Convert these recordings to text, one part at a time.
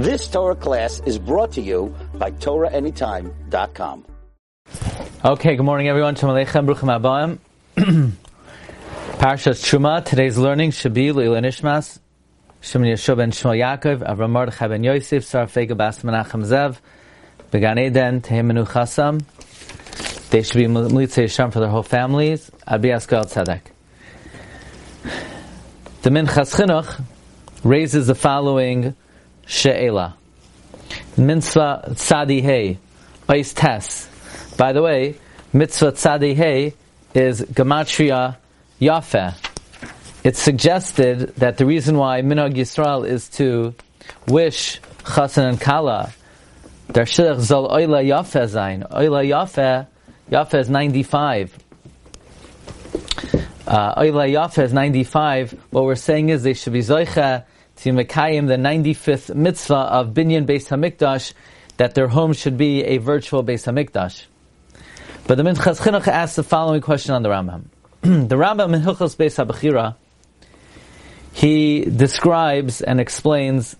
This Torah class is brought to you by TorahAnytime.com. Okay, good morning everyone. Shem Aleichem, Bruchim Abayim. Parshas Terumah. Today's learning should be Leila Nishmas, Shem Yeshua ben Shmuel Yaakov, Avram Mordechai ben Yosef, Sarah Fega Bas Menachem Zev, Began Eden, Tehim Enu Chasam. They should be Mlitzei Yisham for their whole families. Abi Askel Tzedek. The Minchas Chinuch raises the following she'ela. Mitzvah Tzadihei, Bais Tes. By the way, Mitzvah Tzadihei is Gematria Yafeh. It's suggested that the reason why Minog Yisrael is to wish Chasen and Kala, Der Shilach Zal Oyla Yafeh Zain. Oyla Yafeh, Yafeh is 95. Oyla Yafeh is 95. What we're saying is they should be Zoicha to Mekayim, the 95th mitzvah of Binyan Beis HaMikdash, that their home should be a virtual Beis HaMikdash. But the Minchas Chinuch asks the following question on the Rambam. The Rambam in Hilchos Beis HaBechira, he describes and explains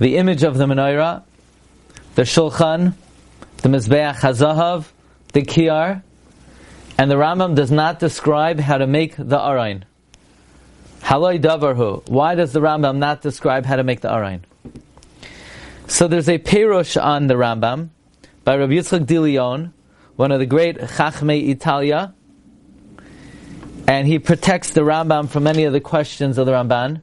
the image of the Menorah, the Shulchan, the Mizbeach Hazahav, the Ki'ar, and the Rambam does not describe how to make the Aron. Haloi davarhu. Why does the Rambam not describe how to make the Aron? So there's a perush on the Rambam by Rabbi Yitzchak de Leon, one of the great Chachmei Italia, and he protects the Rambam from many of the questions of the Ramban.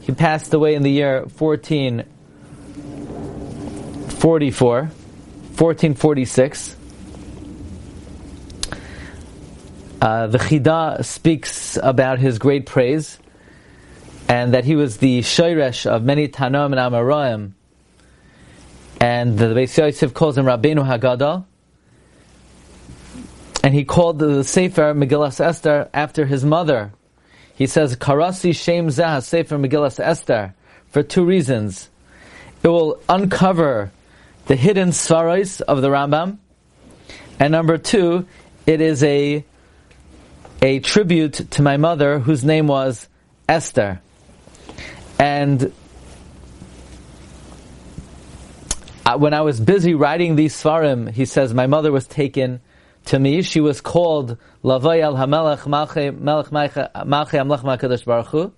He passed away in the year 1446. The Chida speaks about his great praise, and that he was the shoresh of many Tanoim and Amoraim, and the Beis Yosef calls him Rabbeinu Hagadol, and he called the Sefer Megillas Esther after his mother. He says, Karasi Shem Zeh Sefer Megillas Esther, for two reasons. It will uncover the hidden svaros of the Rambam, and number two, it is a tribute to my mother, whose name was Esther. And when I was busy writing these svarim, he says, my mother was taken to me. She was called Lavoi El HaMelech Malchei Amlech Makadosh Baruch Hu.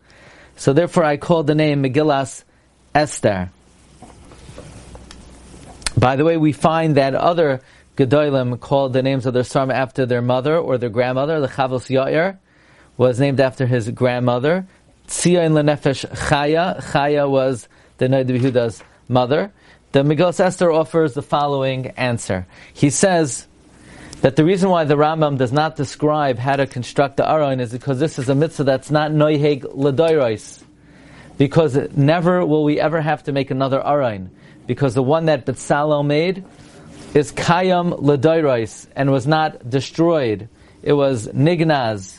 So therefore I called the name Megillas Esther. By the way, we find that other Gedolim called the names of their svarim after their mother or their grandmother. The Chavos Yoyer was named after his grandmother. Tzion Lenefesh Chaya. Chaya was the Noid Yehuda's mother. The Megillas Esther offers the following answer. He says that the reason why the Rambam does not describe how to construct the Aron is because this is a mitzvah that's not noiheg l'doros. Because never will we ever have to make another Aron. Because the one that Betzalel made is kayam l'doros and was not destroyed. It was nignaz,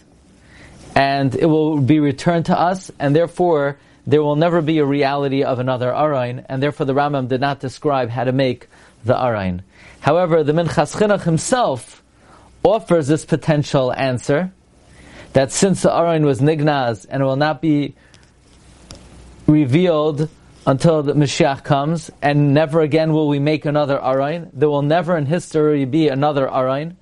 and it will be returned to us, and therefore there will never be a reality of another Aron, and therefore the Rambam did not describe how to make the Aron. However, the Minchas Chinuch himself offers this potential answer, that since the Aron was nignaz and will not be revealed until the Mashiach comes, and never again will we make another Aron. There will never in history be another Aron.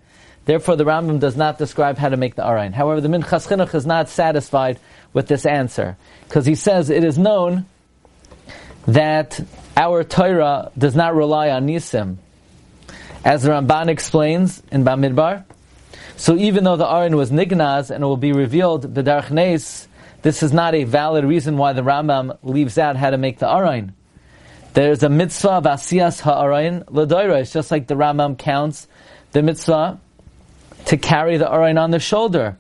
Therefore, the Rambam does not describe how to make the Aron. However, the Minchas Chinuch is not satisfied with this answer, because he says it is known that our Torah does not rely on Nisim. As the Ramban explains in Bamidbar, so even though the Aron was nignaz and it will be revealed b'darech nes, this is not a valid reason why the Rambam leaves out how to make the Aron. There's a mitzvah of asiyas ha'aron l'doros, just like the Rambam counts the mitzvah to carry the Aron on the shoulder,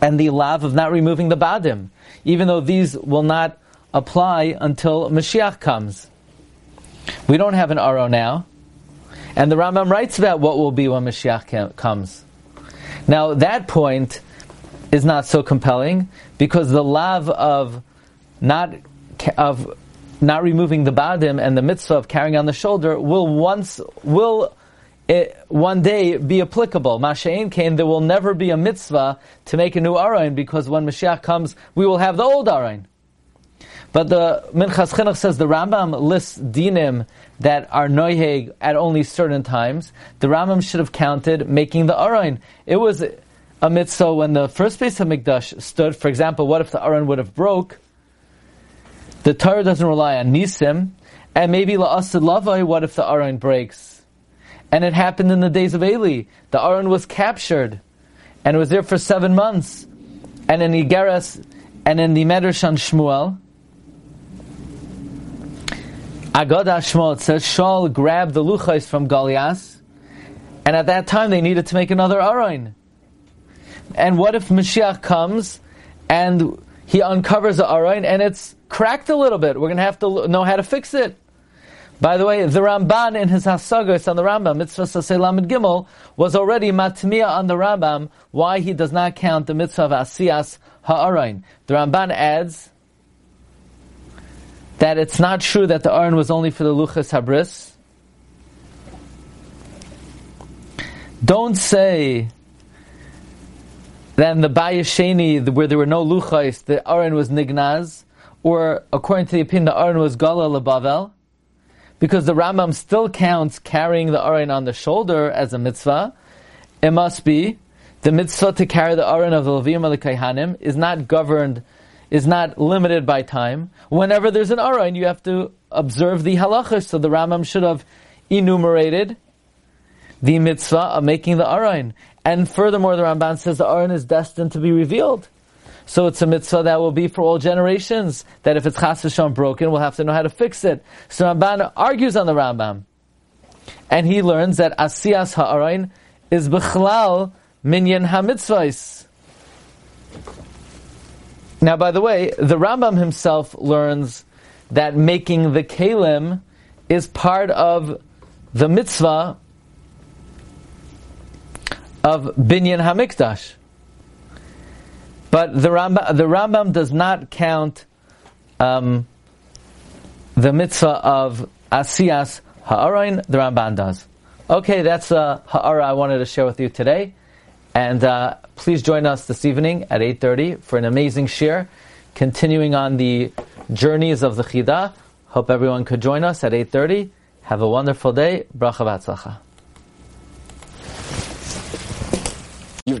and the lav of not removing the badim, even though these will not apply until Mashiach comes. We don't have an Aron now, and the Rambam writes about what will be when Mashiach comes. Now that point is not so compelling, because the lav of not removing the badim and the mitzvah of carrying on the shoulder will one day be applicable. Masha'en Kain, there will never be a mitzvah to make a new Aron, because when Mashiach comes, we will have the old Aron. But the Minchas Chinuch says the Rambam lists dinim that are noyeg at only certain times. The Rambam should have counted making the Aron. It was a mitzvah when the first Beis HaMikdash stood. For example, what if the Aron would have broke? The Torah doesn't rely on nisim. And maybe la'asad lavai, what if the Aron breaks? And it happened in the days of Eli. The Aron was captured and was there for 7 months. And in Igeres and in the Medrash on Shmuel, Agada Shmuel, it says, Shaul grabbed the Luchais from Goliath, and at that time they needed to make another Aron. And what if Mashiach comes, and he uncovers the Aron, and it's cracked a little bit? We're going to have to know how to fix it. By the way, the Ramban in his Hasagos on the Rambam, Mitzvah Saseh Lamed Gimel, was already matmiya on the Rambam, why he does not count the Mitzvah of Asiyas HaAron. The Ramban adds that it's not true that the Aron was only for the Luchas Habris. Don't say that in the Bayasheni, where there were no Luchais, the Aron was Nignaz, or according to the opinion, the Aron was Gala Bavel, because the Rambam still counts carrying the Aron on the shoulder as a mitzvah. It must be the mitzvah to carry the Aron of the Levim or the Kayhanim is not governed, is not limited by time. Whenever there's an Aron, you have to observe the halachas. So the Rambam should have enumerated the mitzvah of making the Aron. And furthermore, the Ramban says the Aron is destined to be revealed. So it's a mitzvah that will be for all generations, that if it's chas v'shalom broken, we'll have to know how to fix it. So Ramban argues on the Rambam. And he learns that asiyas ha'aron is b'chlal minyan ha'mitzvahs. Now, by the way, the Rambam himself learns that making the kelim is part of the mitzvah of binyan hamikdash. But the Rambam does not count the mitzvah of asiyas ha'aron. The Ramban does. Okay, that's ha'ara I wanted to share with you today. And please join us this evening at 8:30 for an amazing shir, continuing on the journeys of the Chida. Hope everyone could join us at 8:30. Have a wonderful day. Bracha v'atzlacha. You've